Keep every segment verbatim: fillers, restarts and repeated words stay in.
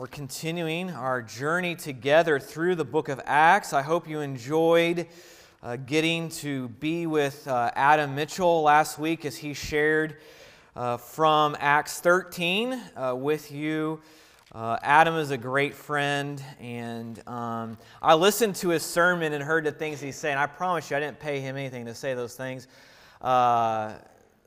We're continuing our journey together through the book of Acts. I hope you enjoyed uh, getting to be with uh, Adam Mitchell last week as he shared uh, from Acts thirteen uh, with you. Uh, Adam is a great friend, and um, I listened to his sermon and heard the things he's saying. I promise you, I didn't pay him anything to say those things, uh,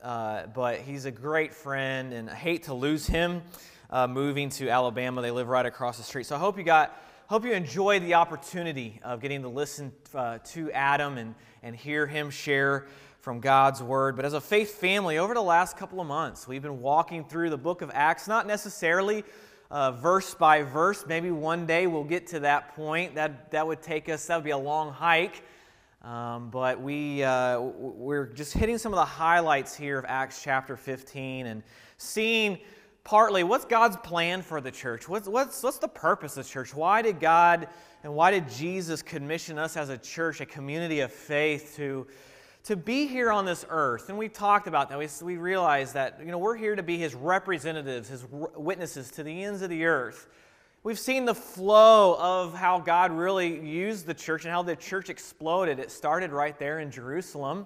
uh, but he's a great friend, and I hate to lose him. Uh, moving to Alabama, they live right across the street. So I hope you got, hope you enjoyed the opportunity of getting to listen uh, to Adam and and hear him share from God's Word. But as a faith family, over the last couple of months, we've been walking through the book of Acts, not necessarily uh, verse by verse. Maybe one day we'll get to that point. That that would take us. That would be a long hike. Um, but we, uh, we're just hitting some of the highlights here of Acts chapter fifteen and seeing. Partly, what's God's plan for the church? What's, what's, what's the purpose of the church? Why did God and why did Jesus commission us as a church, a community of faith, to, to be here on this earth? And we talked about that. We, we realized that, you know, we're here to be His representatives, His witnesses to the ends of the earth. We've seen the flow of how God really used the church and how the church exploded. It started right there in Jerusalem,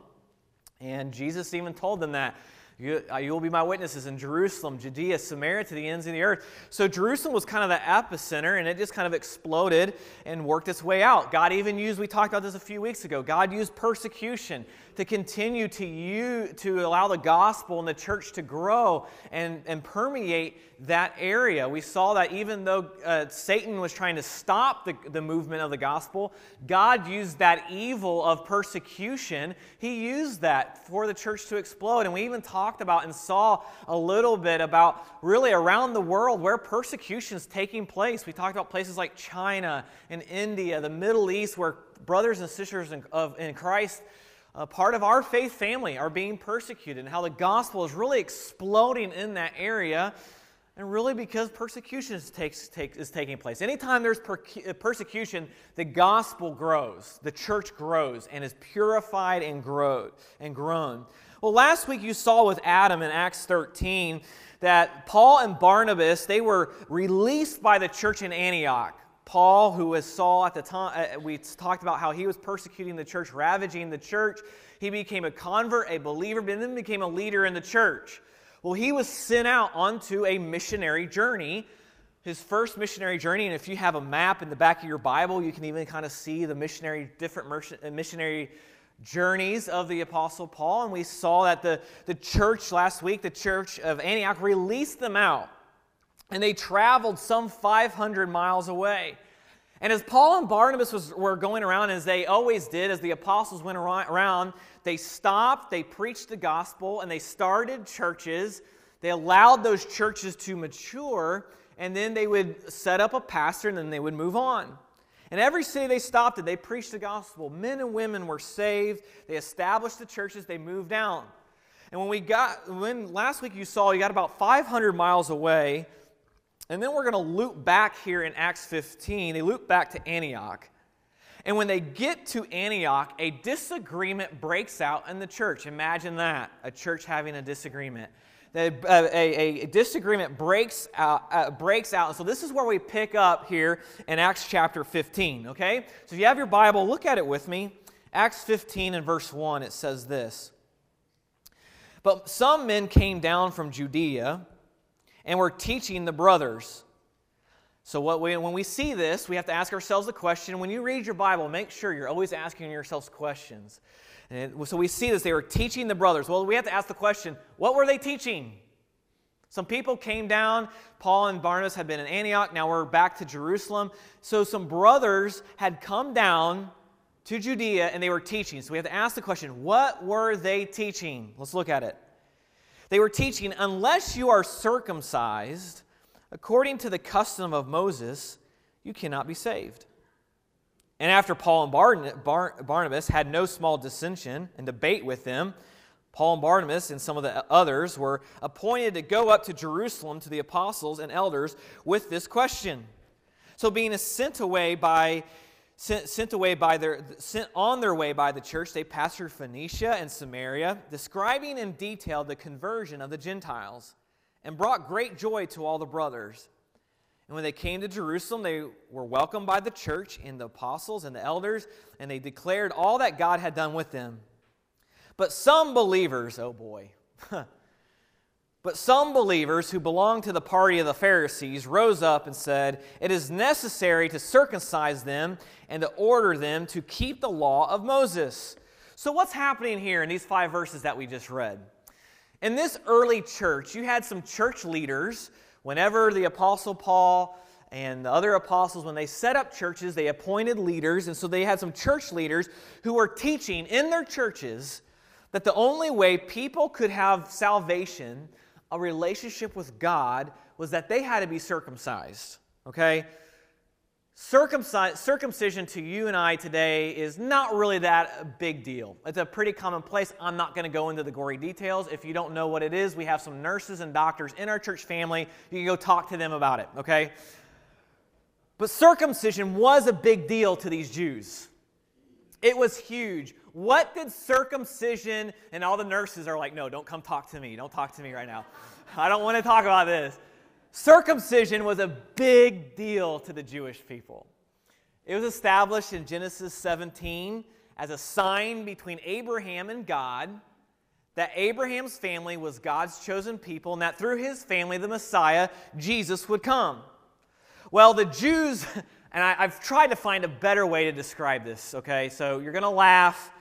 and Jesus even told them that. You, you will be my witnesses in Jerusalem, Judea, Samaria, to the ends of the earth. So Jerusalem was kind of the epicenter, and it just kind of exploded and worked its way out. God even used, we talked about this a few weeks ago, God used persecution to continue to use, to allow the gospel and the church to grow and, and permeate that area. We saw that even though uh, Satan was trying to stop the, the movement of the gospel, God used that evil of persecution. He used that for the church to explode, and we even talked talked about and saw a little bit about really around the world where persecution is taking place. We talked about places like China and India, the Middle East, where brothers and sisters in, of, in Christ, a part of our faith family, are being persecuted, and how the gospel is really exploding in that area, and really because persecution takes, takes, is taking place. Anytime there's per, persecution, the gospel grows, the church grows, and is purified and grow, and grown. Well, last week you saw with Adam in Acts thirteen that Paul and Barnabas, they were released by the church in Antioch. Paul, who was Saul at the time, we talked about how he was persecuting the church, ravaging the church. He became a convert, a believer, but then became a leader in the church. Well, he was sent out onto a missionary journey, his first missionary journey. And if you have a map in the back of your Bible, you can even kind of see the missionary, different missionary journeys of the Apostle Paul, and we saw that the, the church last week, the church of Antioch, released them out, and they traveled some five hundred miles away. And as Paul and Barnabas was, were going around, as they always did, as the apostles went around, they stopped, they preached the gospel, and they started churches. They allowed those churches to mature, and then they would set up a pastor, and then they would move on. In every city they stopped it, they preached the gospel. Men and women were saved. They established the churches. They moved down. And when we got, when last week you saw, you got about five hundred miles away. And then we're going to loop back here in Acts fifteen. They loop back to Antioch. And when they get to Antioch, a disagreement breaks out in the church. Imagine that, a church having a disagreement. A, a, a disagreement breaks out, uh, breaks out. So this is where we pick up here in Acts chapter fifteen, okay? So if you have your Bible, look at it with me. Acts fifteen and verse one, it says this. But some men came down from Judea and were teaching the brothers. So what we, when we see this, we have to ask ourselves the question. When you read your Bible, make sure you're always asking yourselves questions. And so we see this, they were teaching the brothers. Well, we have to ask the question, what were they teaching? Some people came down. Paul and Barnabas had been in Antioch. Now we're back to Jerusalem. So some brothers had come down to Judea, and they were teaching. So we have to ask the question, what were they teaching? Let's look at it. They were teaching, unless you are circumcised according to the custom of Moses, you cannot be saved. And after Paul and Barnabas had no small dissension and debate with them, Paul and Barnabas and some of the others were appointed to go up to Jerusalem to the apostles and elders with this question. So being sent away by, sent, sent away by their, sent on their way by the church, they passed through Phoenicia and Samaria, describing in detail the conversion of the Gentiles, and brought great joy to all the brothers. And when they came to Jerusalem, they were welcomed by the church and the apostles and the elders, and they declared all that God had done with them. But some believers, oh boy, but some believers who belonged to the party of the Pharisees rose up and said, "It is necessary to circumcise them and to order them to keep the law of Moses." So what's happening here in these five verses that we just read? In this early church, you had some church leaders. Whenever the Apostle Paul and the other apostles, when they set up churches, they appointed leaders. And so they had some church leaders who were teaching in their churches that the only way people could have salvation, a relationship with God, was that they had to be circumcised. Okay? Circumcis- circumcision to you and I today is not really that big deal. It's a pretty commonplace. I'm not going to go into the gory details. If you don't know what it is, we have some nurses and doctors in our church family. You can go talk to them about it, okay? But circumcision was a big deal to these Jews. It was huge. What did circumcision, and all the nurses are like, "No, don't come talk to me. Don't talk to me right now. I don't want to talk about this." Circumcision was a big deal to the Jewish people. It was established in Genesis seventeen as a sign between Abraham and God that Abraham's family was God's chosen people and that through his family, the Messiah, Jesus, would come. Well, the Jews, and I, I've tried to find a better way to describe this, okay? So you're going to laugh.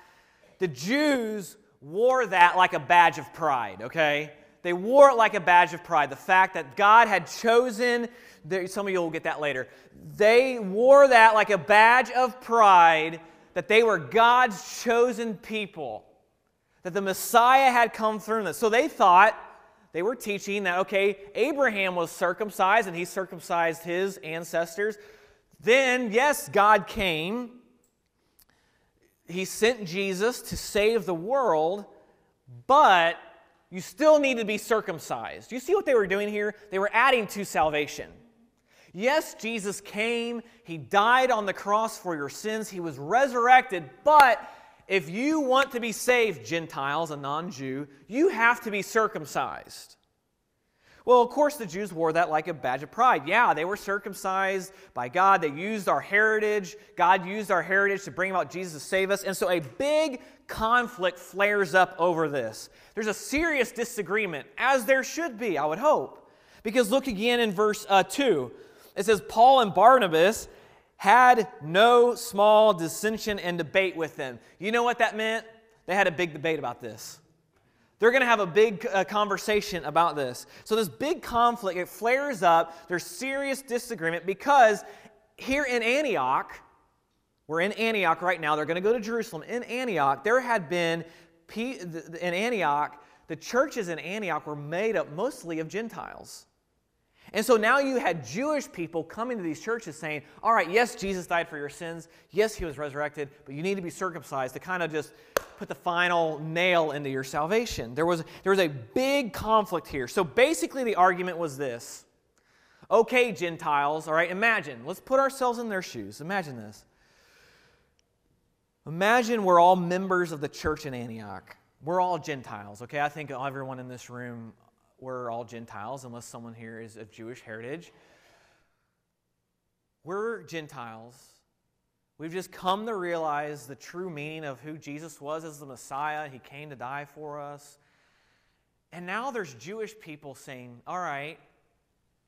The Jews wore that like a badge of pride, okay? They wore it like a badge of pride. The fact that God had chosen, some of you will get that later. They wore that like a badge of pride that they were God's chosen people, that the Messiah had come through them. So they thought, they were teaching that, okay, Abraham was circumcised and he circumcised his ancestors. Then, yes, God came. He sent Jesus to save the world, but you still need to be circumcised. You see what they were doing here? They were adding to salvation. Yes, Jesus came. He died on the cross for your sins. He was resurrected. But if you want to be saved, Gentiles, a non-Jew, you have to be circumcised. Well, of course, the Jews wore that like a badge of pride. Yeah, they were circumcised by God. They used our heritage. God used our heritage to bring about Jesus to save us. And so a big conflict flares up over this. There's a serious disagreement, as there should be, I would hope. Because look again in verse uh, two. It says, Paul and Barnabas had no small dissension and debate with them. You know what that meant? They had a big debate about this. They're going to have a big uh, conversation about this. So this big conflict, it flares up. There's serious disagreement because here in Antioch, we're in Antioch right now. They're going to go to Jerusalem. In Antioch, there had been, in Antioch, the churches in Antioch were made up mostly of Gentiles. And so now you had Jewish people coming to these churches saying, all right, yes, Jesus died for your sins. Yes, he was resurrected, but you need to be circumcised to kind of just put the final nail into your salvation. There was, there was a big conflict here. So basically the argument was this. Okay, Gentiles, all right, imagine. Let's put ourselves in their shoes. Imagine this. Imagine we're all members of the church in Antioch. We're all Gentiles, okay? I think everyone in this room, we're all Gentiles, unless someone here is of Jewish heritage. We're Gentiles. We've just come to realize the true meaning of who Jesus was as the Messiah. He came to die for us. And now there's Jewish people saying, all right,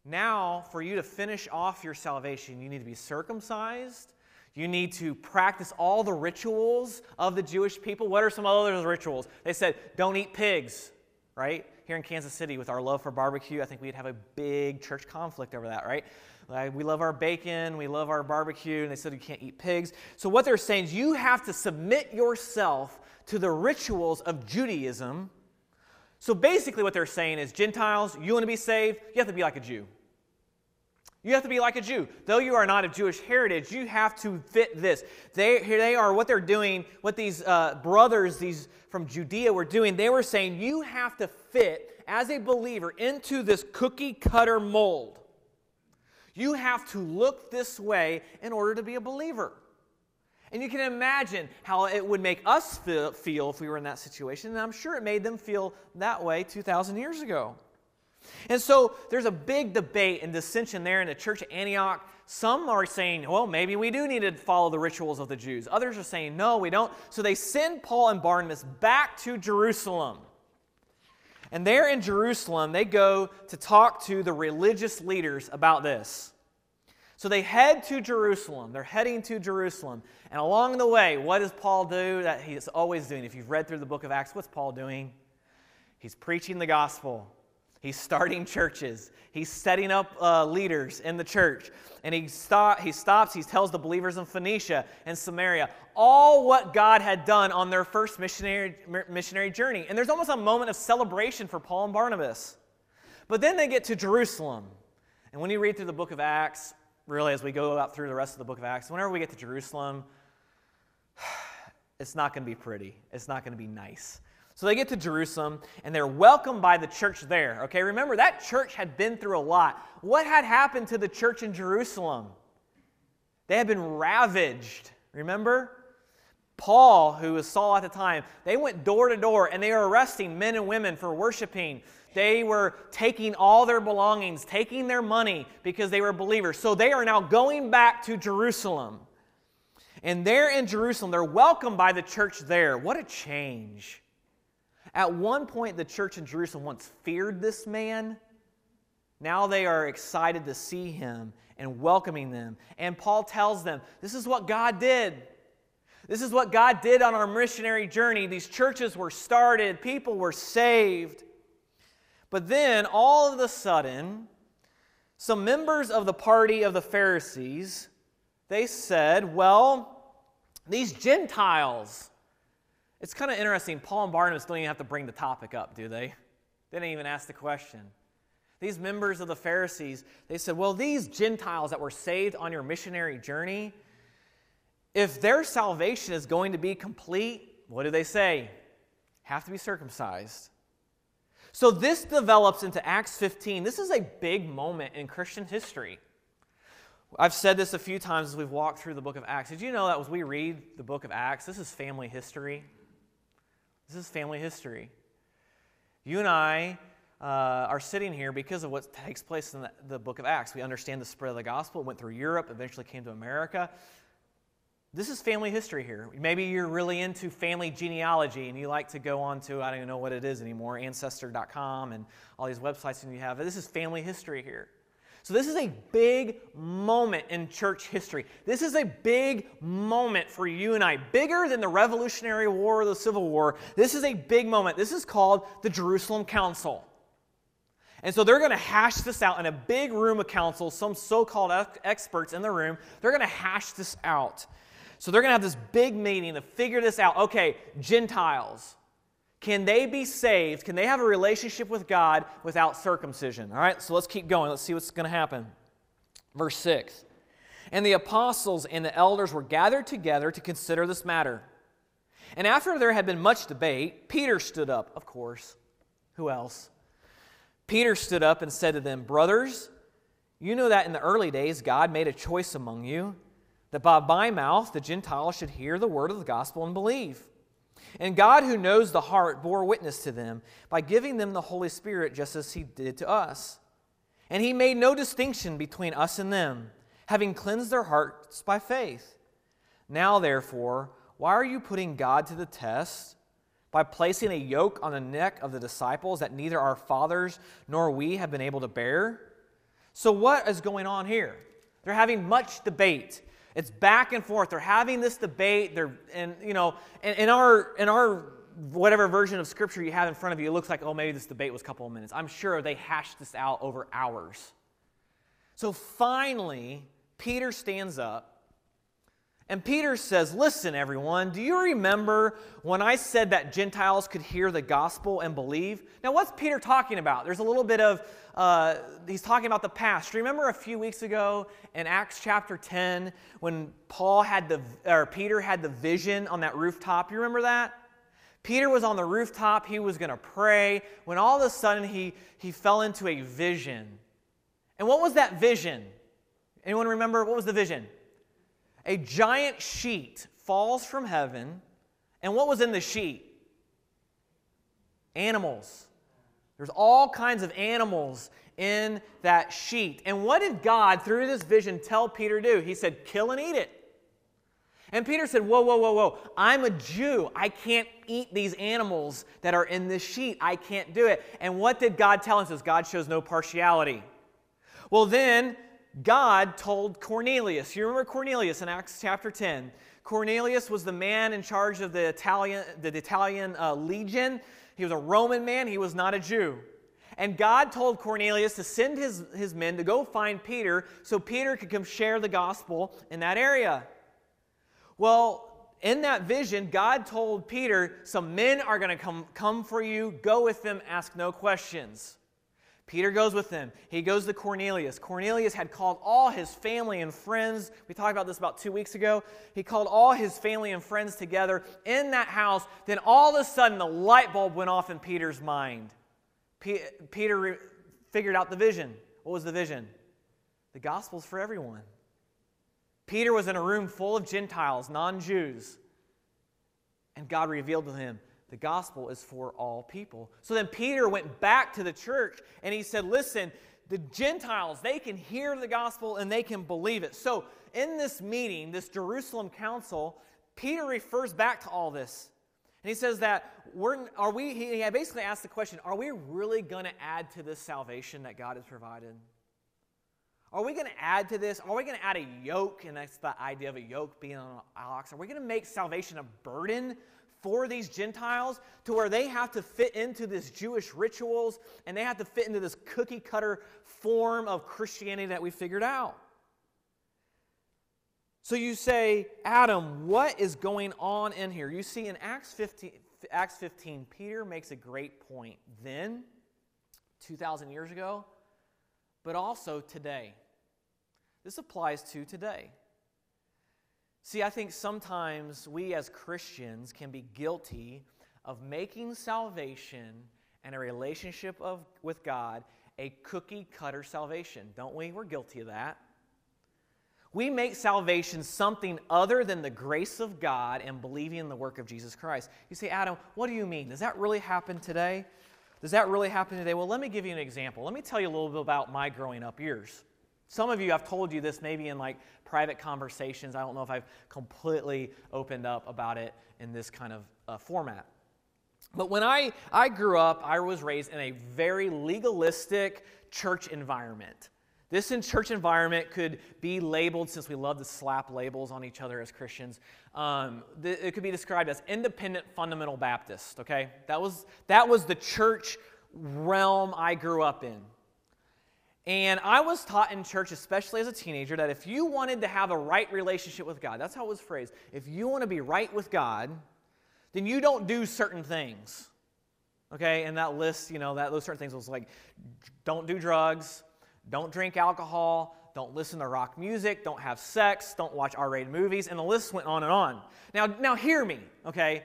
now for you to finish off your salvation, you need to be circumcised. You need to practice all the rituals of the Jewish people. What are some other rituals? They said, don't eat pigs, right? Here in Kansas City, with our love for barbecue, I think we'd have a big church conflict over that, right? Like, we love our bacon, we love our barbecue, and they said you can't eat pigs. So what they're saying is you have to submit yourself to the rituals of Judaism. So basically what they're saying is, Gentiles, you want to be saved, you have to be like a Jew. You have to be like a Jew. Though you are not of Jewish heritage, you have to fit this. They, here they are, what they're doing, what these uh, brothers these from Judea were doing, they were saying you have to fit as a believer into this cookie-cutter mold. You have to look this way in order to be a believer. And you can imagine how it would make us feel, feel if we were in that situation, and I'm sure it made them feel that way two thousand years ago. And so there's a big debate and dissension there in the church at Antioch. Some are saying, well, maybe we do need to follow the rituals of the Jews. Others are saying, no, we don't. So they send Paul and Barnabas back to Jerusalem. And there in Jerusalem, they go to talk to the religious leaders about this. So they head to Jerusalem. They're heading to Jerusalem. And along the way, what does Paul do that he's always doing? If you've read through the book of Acts, what's Paul doing? He's preaching the gospel. He's starting churches. He's setting up uh, leaders in the church. And he, stop, he stops, he tells the believers in Phoenicia and Samaria all what God had done on their first missionary, missionary journey. And there's almost a moment of celebration for Paul and Barnabas. But then they get to Jerusalem. And when you read through the book of Acts, really as we go out through the rest of the book of Acts, whenever we get to Jerusalem, it's not going to be pretty. It's not going to be nice. So they get to Jerusalem, and they're welcomed by the church there. Okay, remember, that church had been through a lot. What had happened to the church in Jerusalem? They had been ravaged, remember? Paul, who was Saul at the time, they went door to door, and they were arresting men and women for worshiping. They were taking all their belongings, taking their money, because they were believers. So they are now going back to Jerusalem. And there in Jerusalem, they're welcomed by the church there. What a change. At one point, the church in Jerusalem once feared this man. Now they are excited to see him and welcoming them. And Paul tells them, this is what God did. This is what God did on our missionary journey. These churches were started. People were saved. But then, all of a sudden, some members of the party of the Pharisees, they said, well, these Gentiles... It's kind of interesting. Paul and Barnabas don't even have to bring the topic up, do they? They didn't even ask the question. These members of the Pharisees, they said, well, these Gentiles that were saved on your missionary journey, if their salvation is going to be complete, what do they say? Have to be circumcised. So this develops into Acts fifteen. This is a big moment in Christian history. I've said this a few times as we've walked through the book of Acts. Did you know that as we read the book of Acts, this is family history? This is family history. You and I uh, are sitting here because of what takes place in the, the book of Acts. We understand the spread of the gospel. It went through Europe, eventually came to America. This is family history here. Maybe you're really into family genealogy and you like to go on to, I don't even know what it is anymore, ancestor dot com and all these websites that you have. This is family history here. So this is a big moment in church history. This is a big moment for you and I. Bigger than the Revolutionary War or the Civil War. This is a big moment. This is called the Jerusalem Council. And so they're going to hash this out in a big room of council. Some so-called experts in the room. They're going to hash this out. So they're going to have this big meeting to figure this out. Okay, Gentiles. Can they be saved? Can they have a relationship with God without circumcision? All right, so let's keep going. Let's see what's going to happen. Verse six. And the apostles and the elders were gathered together to consider this matter. And after there had been much debate, Peter stood up. Of course. Who else? Peter stood up and said to them, brothers, you know that in the early days God made a choice among you, that by my mouth the Gentiles should hear the word of the gospel and believe. And God, who knows the heart, bore witness to them by giving them the Holy Spirit just as he did to us. And he made no distinction between us and them, having cleansed their hearts by faith. Now, therefore, why are you putting God to the test by placing a yoke on the neck of the disciples that neither our fathers nor we have been able to bear? So what is going on here? They're having much debate. It's back and forth. They're having this debate. They're, and you know, in, in our in our whatever version of scripture you have in front of you, it looks like, oh, maybe this debate was a couple of minutes. I'm sure they hashed this out over hours. So finally, Peter stands up, and Peter says, "Listen, everyone, do you remember when I said that Gentiles could hear the gospel and believe?" Now, what's Peter talking about? There's a little bit of uh, he's talking about the past. Remember a few weeks ago in Acts chapter ten when Paul had the or Peter had the vision on that rooftop. You remember that? Peter was on the rooftop. He was going to pray when all of a sudden he he fell into a vision. And what was that vision? Anyone remember what was the vision? A giant sheet falls from heaven, and what was in the sheet? Animals. There's all kinds of animals in that sheet. And what did God, through this vision, tell Peter to do? He said, kill and eat it. And Peter said, whoa, whoa, whoa, whoa, I'm a Jew. I can't eat these animals that are in this sheet. I can't do it. And what did God tell him? He says, God shows no partiality. Well, then God told Cornelius. You remember Cornelius in Acts chapter ten. Cornelius was the man in charge of the Italian, the Italian uh, legion. He was a Roman man. He was not a Jew. And God told Cornelius to send his, his men to go find Peter so Peter could come share the gospel in that area. Well, in that vision, God told Peter, some men are going to come, come for you. Go with them. Ask no questions. Peter goes with them. He goes to Cornelius. Cornelius had called all his family and friends. We talked about this about two weeks ago. He called all his family and friends together in that house. Then all of a sudden, the light bulb went off in Peter's mind. P- Peter re- figured out the vision. What was the vision? The gospel's for everyone. Peter was in a room full of Gentiles, non-Jews, and God revealed to him, the gospel is for all people. So then Peter went back to the church and he said, listen, the Gentiles, they can hear the gospel and they can believe it. So in this meeting, this Jerusalem council, Peter refers back to all this. And he says that, we're, are we, he basically asked the question, are we really going to add to this salvation that God has provided? Are we going to add to this? Are we going to add a yoke? And that's the idea of a yoke being on an ox. Are we going to make salvation a burden for these Gentiles to where they have to fit into this Jewish rituals and they have to fit into this cookie cutter form of Christianity that we figured out? So you say, Adam, what is going on in here? You see in Acts fifteen, Acts fifteen, Peter makes a great point then, two thousand years ago, but also today. This applies to today. See, I think sometimes we as Christians can be guilty of making salvation and a relationship of, with God a cookie-cutter salvation, don't we? We're guilty of that. We make salvation something other than the grace of God and believing in the work of Jesus Christ. You say, Adam, what do you mean? Does that really happen today? Does that really happen today? Well, let me give you an example. Let me tell you a little bit about my growing up years. Some of you, I've told you this maybe in like private conversations. I don't know if I've completely opened up about it in this kind of uh, format. But when I, I grew up, I was raised in a very legalistic church environment. This in church environment could be labeled, since we love to slap labels on each other as Christians, um, th- it could be described as independent fundamental Baptist, okay? That was, that was the church realm I grew up in. And I was taught in church, especially as a teenager, that if you wanted to have a right relationship with God, that's how it was phrased, if you want to be right with God, then you don't do certain things. Okay, and that list, you know, that those certain things was like, don't do drugs, don't drink alcohol, don't listen to rock music, don't have sex, don't watch R-rated movies, and the list went on and on. Now, now hear me, okay?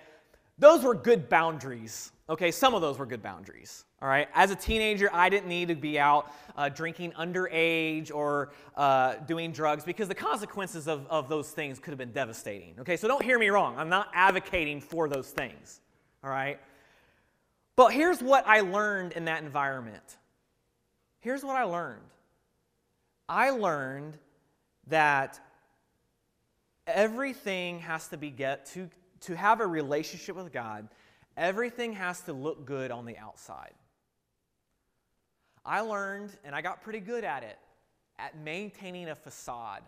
Those were good boundaries. Okay, some of those were good boundaries, all right? As a teenager, I didn't need to be out uh, drinking underage or uh, doing drugs because the consequences of, of those things could have been devastating, okay? So don't hear me wrong. I'm not advocating for those things, all right? But here's what I learned in that environment. Here's what I learned. I learned that everything has to be get to, to have a relationship with God. Everything has to look good on the outside. I learned, and I got pretty good at it, at maintaining a facade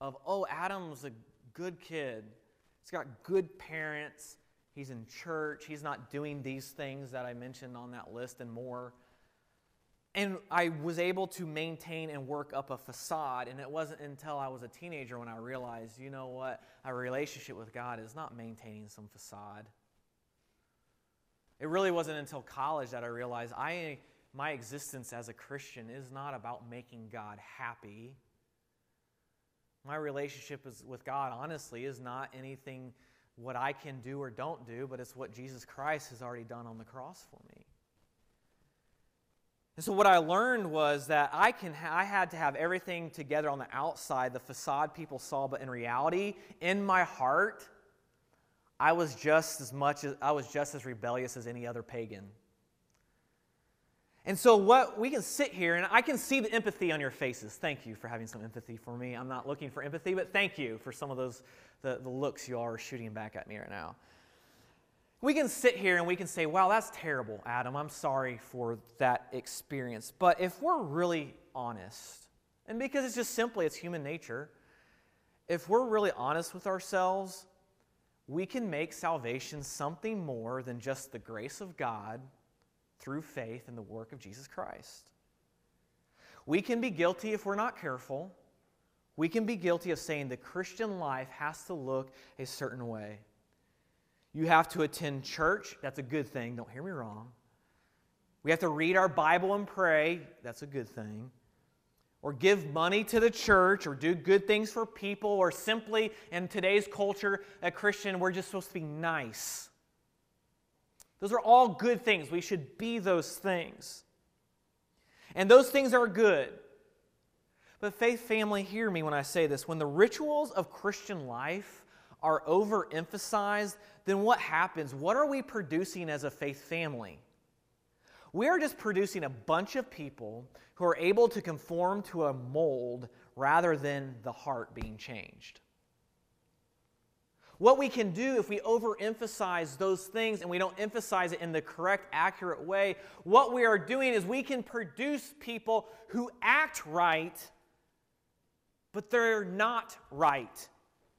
of, oh, Adam's a good kid. He's got good parents. He's in church. He's not doing these things that I mentioned on that list and more. And I was able to maintain and work up a facade, and it wasn't until I was a teenager when I realized, you know what, a relationship with God is not maintaining some facade. It really wasn't until college that I realized I, my existence as a Christian is not about making God happy. My relationship is, with God, honestly, is not anything what I can do or don't do, but it's what Jesus Christ has already done on the cross for me. And so what I learned was that I, can ha- I had to have everything together on the outside, the facade people saw, but in reality, in my heart, I was just as much as, I was just as rebellious as any other pagan. And so what we can sit here, and I can see the empathy on your faces. Thank you for having some empathy for me. I'm not looking for empathy, but thank you for some of those the, the looks you are shooting back at me right now. We can sit here and we can say, wow, that's terrible, Adam. I'm sorry for that experience. But if we're really honest, and because it's just simply, it's human nature, if we're really honest with ourselves, we can make salvation something more than just the grace of God through faith in the work of Jesus Christ. We can be guilty if we're not careful. We can be guilty of saying the Christian life has to look a certain way. You have to attend church. That's a good thing. Don't hear me wrong. We have to read our Bible and pray. That's a good thing. Or give money to the church, or do good things for people, or simply, in today's culture, a Christian, we're just supposed to be nice. Those are all good things. We should be those things. And those things are good. But faith family, hear me when I say this. When the rituals of Christian life are overemphasized, then what happens? What are we producing as a faith family? We are just producing a bunch of people who are able to conform to a mold rather than the heart being changed. What we can do if we overemphasize those things and we don't emphasize it in the correct, accurate way, what we are doing is we can produce people who act right, but they're not right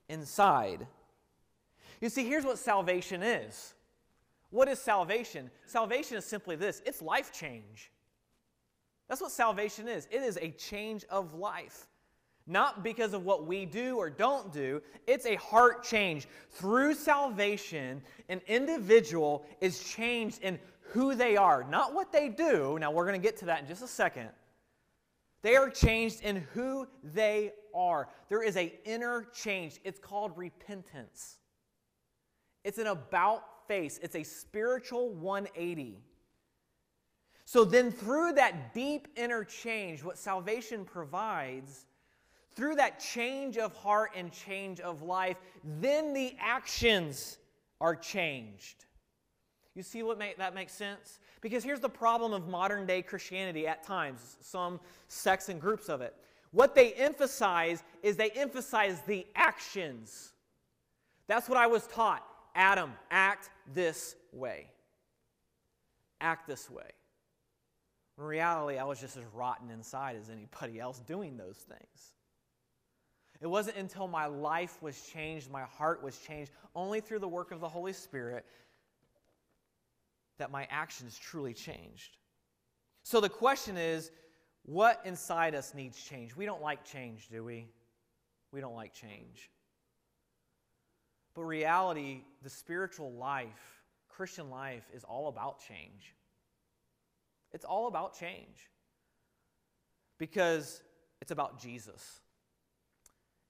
inside. You see, here's what salvation is. What is salvation? Salvation is simply this. It's life change. That's what salvation is. It is a change of life. Not because of what we do or don't do. It's a heart change. Through salvation, an individual is changed in who they are. Not what they do. Now, we're going to get to that in just a second. They are changed in who they are. There is an inner change. It's called repentance. It's an about face. It's a spiritual one eighty. So then through that deep inner change, what salvation provides, through that change of heart and change of life, then the actions are changed. You see what make, that makes sense? Because here's the problem of modern day Christianity at times, some sects and groups of it. What they emphasize is they emphasize the actions. That's what I was taught. Adam, act this way. Act this way. In reality, I was just as rotten inside as anybody else doing those things. It wasn't until my life was changed, my heart was changed, only through the work of the Holy Spirit, that my actions truly changed. So the question is, what inside us needs change? We don't like change, do we? We don't like change. But reality, the spiritual life, Christian life, is all about change. It's all about change. Because it's about Jesus.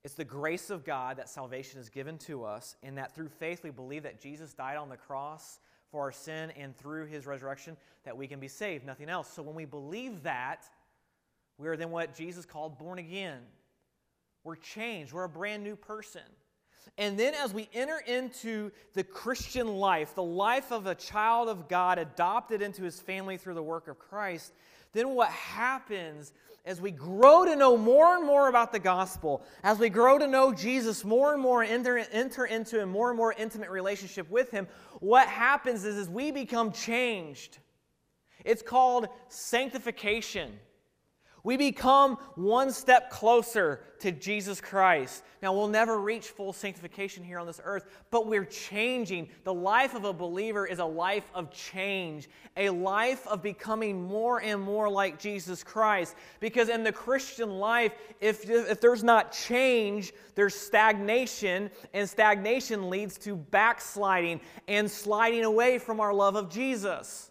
It's the grace of God that salvation is given to us, and that through faith we believe that Jesus died on the cross for our sin, and through his resurrection that we can be saved, nothing else. So when we believe that, we are then what Jesus called born again. We're changed. We're a brand new person. And then as we enter into the Christian life, the life of a child of God adopted into his family through the work of Christ, then what happens as we grow to know more and more about the gospel, as we grow to know Jesus more and more, enter, enter into a more and more intimate relationship with him, what happens is, is we become changed. It's called sanctification. We become one step closer to Jesus Christ. Now, we'll never reach full sanctification here on this earth, but we're changing. The life of a believer is a life of change, a life of becoming more and more like Jesus Christ. Because in the Christian life, if, if there's not change, there's stagnation, and stagnation leads to backsliding and sliding away from our love of Jesus.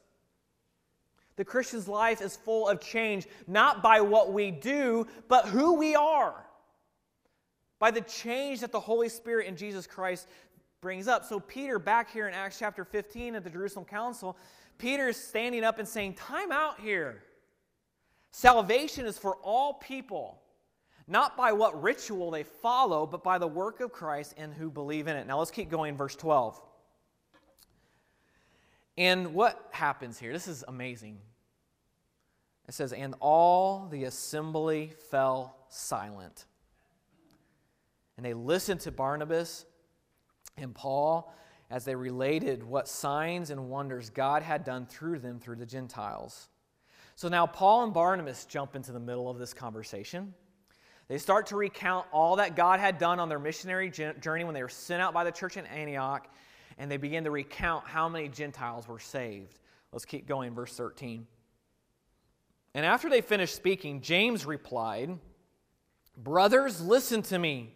The Christian's life is full of change, not by what we do, but who we are, by the change that the Holy Spirit in Jesus Christ brings up. So Peter, back here in Acts chapter fifteen at the Jerusalem Council, Peter is standing up and saying, time out here. Salvation is for all people, not by what ritual they follow, but by the work of Christ and who believe in it. Now let's keep going, verse twelve. And what happens here? This is amazing. It says, and all the assembly fell silent. And they listened to Barnabas and Paul as they related what signs and wonders God had done through them through the Gentiles. So now Paul and Barnabas jump into the middle of this conversation. They start to recount all that God had done on their missionary journey when they were sent out by the church in Antioch, and they begin to recount how many Gentiles were saved. Let's keep going, verse thirteen. And after they finished speaking, James replied, "Brothers, listen to me.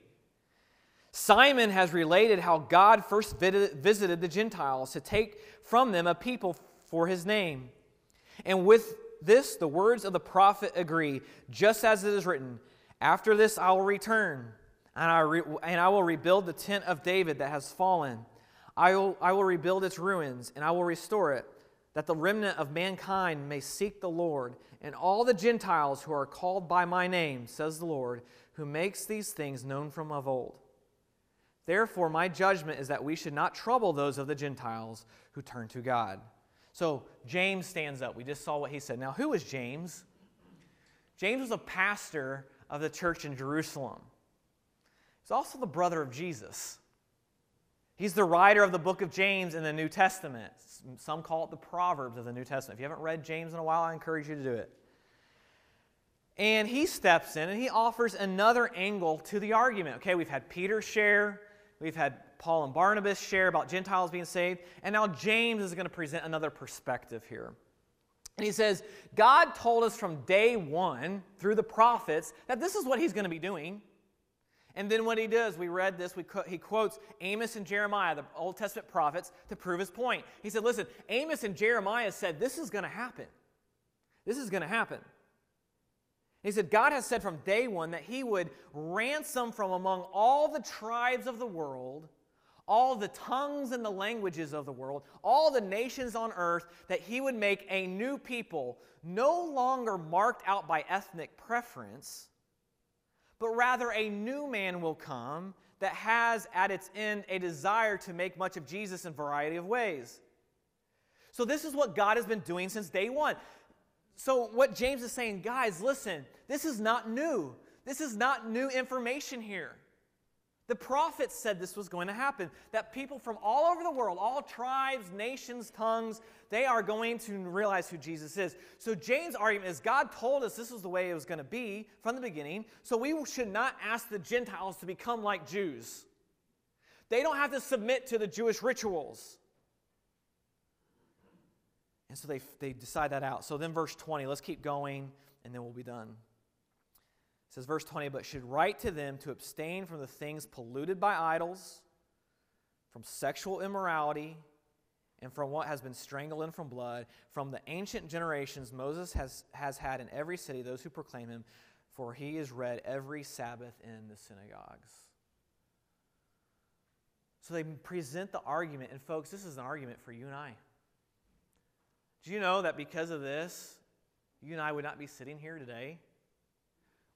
Simon has related how God first visited the Gentiles to take from them a people for his name. And with this, the words of the prophet agree, just as it is written, 'After this I will return, and I, re- and I will rebuild the tent of David that has fallen. I will, I will rebuild its ruins, and I will restore it, that the remnant of mankind may seek the Lord, and all the Gentiles who are called by my name, says the Lord, who makes these things known from of old. Therefore, my judgment is that we should not trouble those of the Gentiles who turn to God.'" So James stands up. We just saw what he said. Now, who was James? James was a pastor of the church in Jerusalem. He's also the brother of Jesus. He's the writer of the book of James in the New Testament. Some call it the Proverbs of the New Testament. If you haven't read James in a while, I encourage you to do it. And he steps in and he offers another angle to the argument. Okay, we've had Peter share. We've had Paul and Barnabas share about Gentiles being saved. And now James is going to present another perspective here. And he says, God told us from day one through the prophets that this is what he's going to be doing. And then what he does, we read this, we co- he quotes Amos and Jeremiah, the Old Testament prophets, to prove his point. He said, listen, Amos and Jeremiah said this is going to happen. This is going to happen. He said, God has said from day one that he would ransom from among all the tribes of the world, all the tongues and the languages of the world, all the nations on earth, that he would make a new people, no longer marked out by ethnic preference, but rather a new man will come that has at its end a desire to make much of Jesus in a variety of ways. So this is what God has been doing since day one. So what James is saying, guys, listen, this is not new. This is not new information here. The prophets said this was going to happen, that people from all over the world, all tribes, nations, tongues, they are going to realize who Jesus is. So James' argument is God told us this was the way it was going to be from the beginning, so we should not ask the Gentiles to become like Jews. They don't have to submit to the Jewish rituals. And so they, they decide that out. So then verse twenty, let's keep going, and then we'll be done. It says, verse twenty, "But should write to them to abstain from the things polluted by idols, from sexual immorality, and from what has been strangled and from blood. From the ancient generations, Moses has, has had in every city those who proclaim him, for he is read every Sabbath in the synagogues." So they present the argument, and folks, this is an argument for you and I. Do you know that because of this, you and I would not be sitting here today?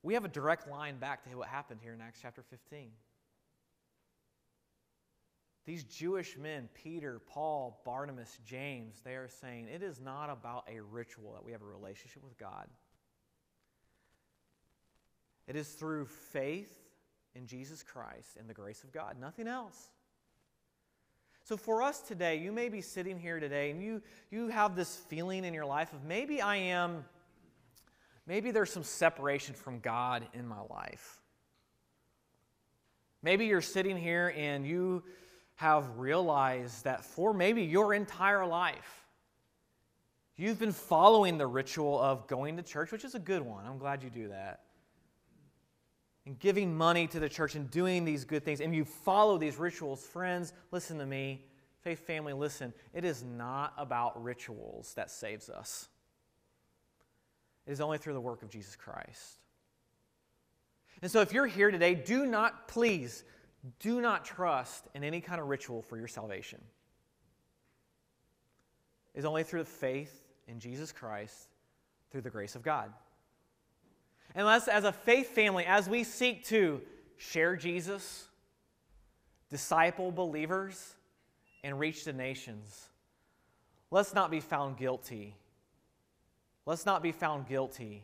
We have a direct line back to what happened here in Acts chapter fifteen. These Jewish men, Peter, Paul, Barnabas, James, they are saying it is not about a ritual that we have a relationship with God. It is through faith in Jesus Christ and the grace of God, nothing else. So for us today, you may be sitting here today and you, you have this feeling in your life of maybe I am, maybe there's some separation from God in my life. Maybe you're sitting here and you have realized that for maybe your entire life, you've been following the ritual of going to church, which is a good one. I'm glad you do that. And giving money to the church and doing these good things, and you follow these rituals. Friends, listen to me. Faith family, listen. It is not about rituals that saves us. It is only through the work of Jesus Christ. And so if you're here today, do not, please, do not trust in any kind of ritual for your salvation. It is only through the faith in Jesus Christ, through the grace of God. And let's, as a faith family, as we seek to share Jesus, disciple believers, and reach the nations, let's not be found guilty Let's not be found guilty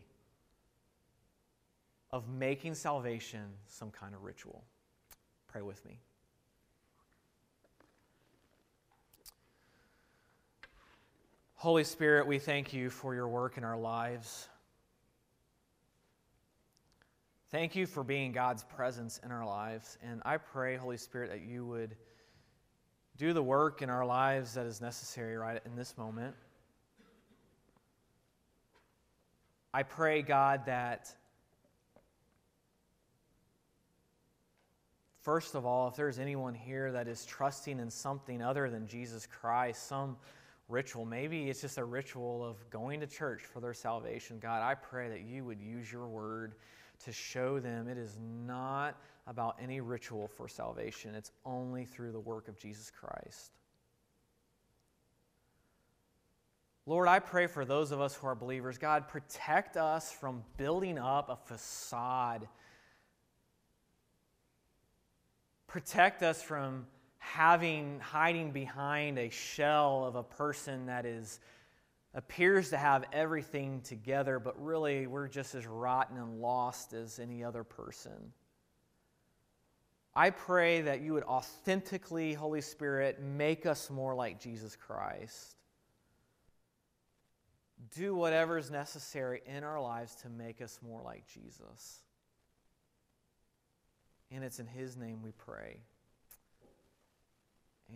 of making salvation some kind of ritual. Pray with me. Holy Spirit, we thank you for your work in our lives. Thank you for being God's presence in our lives. And I pray, Holy Spirit, that you would do the work in our lives that is necessary right in this moment. I pray, God, that first of all, if there's anyone here that is trusting in something other than Jesus Christ, some ritual, maybe it's just a ritual of going to church for their salvation, God, I pray that you would use your word to show them it is not about any ritual for salvation. It's only through the work of Jesus Christ. Lord, I pray for those of us who are believers, God, protect us from building up a facade. Protect us from having, hiding behind a shell of a person that is appears to have everything together, but really we're just as rotten and lost as any other person. I pray that you would authentically, Holy Spirit, make us more like Jesus Christ. Do whatever is necessary in our lives to make us more like Jesus. And it's in his name we pray.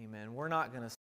Amen. We're not going to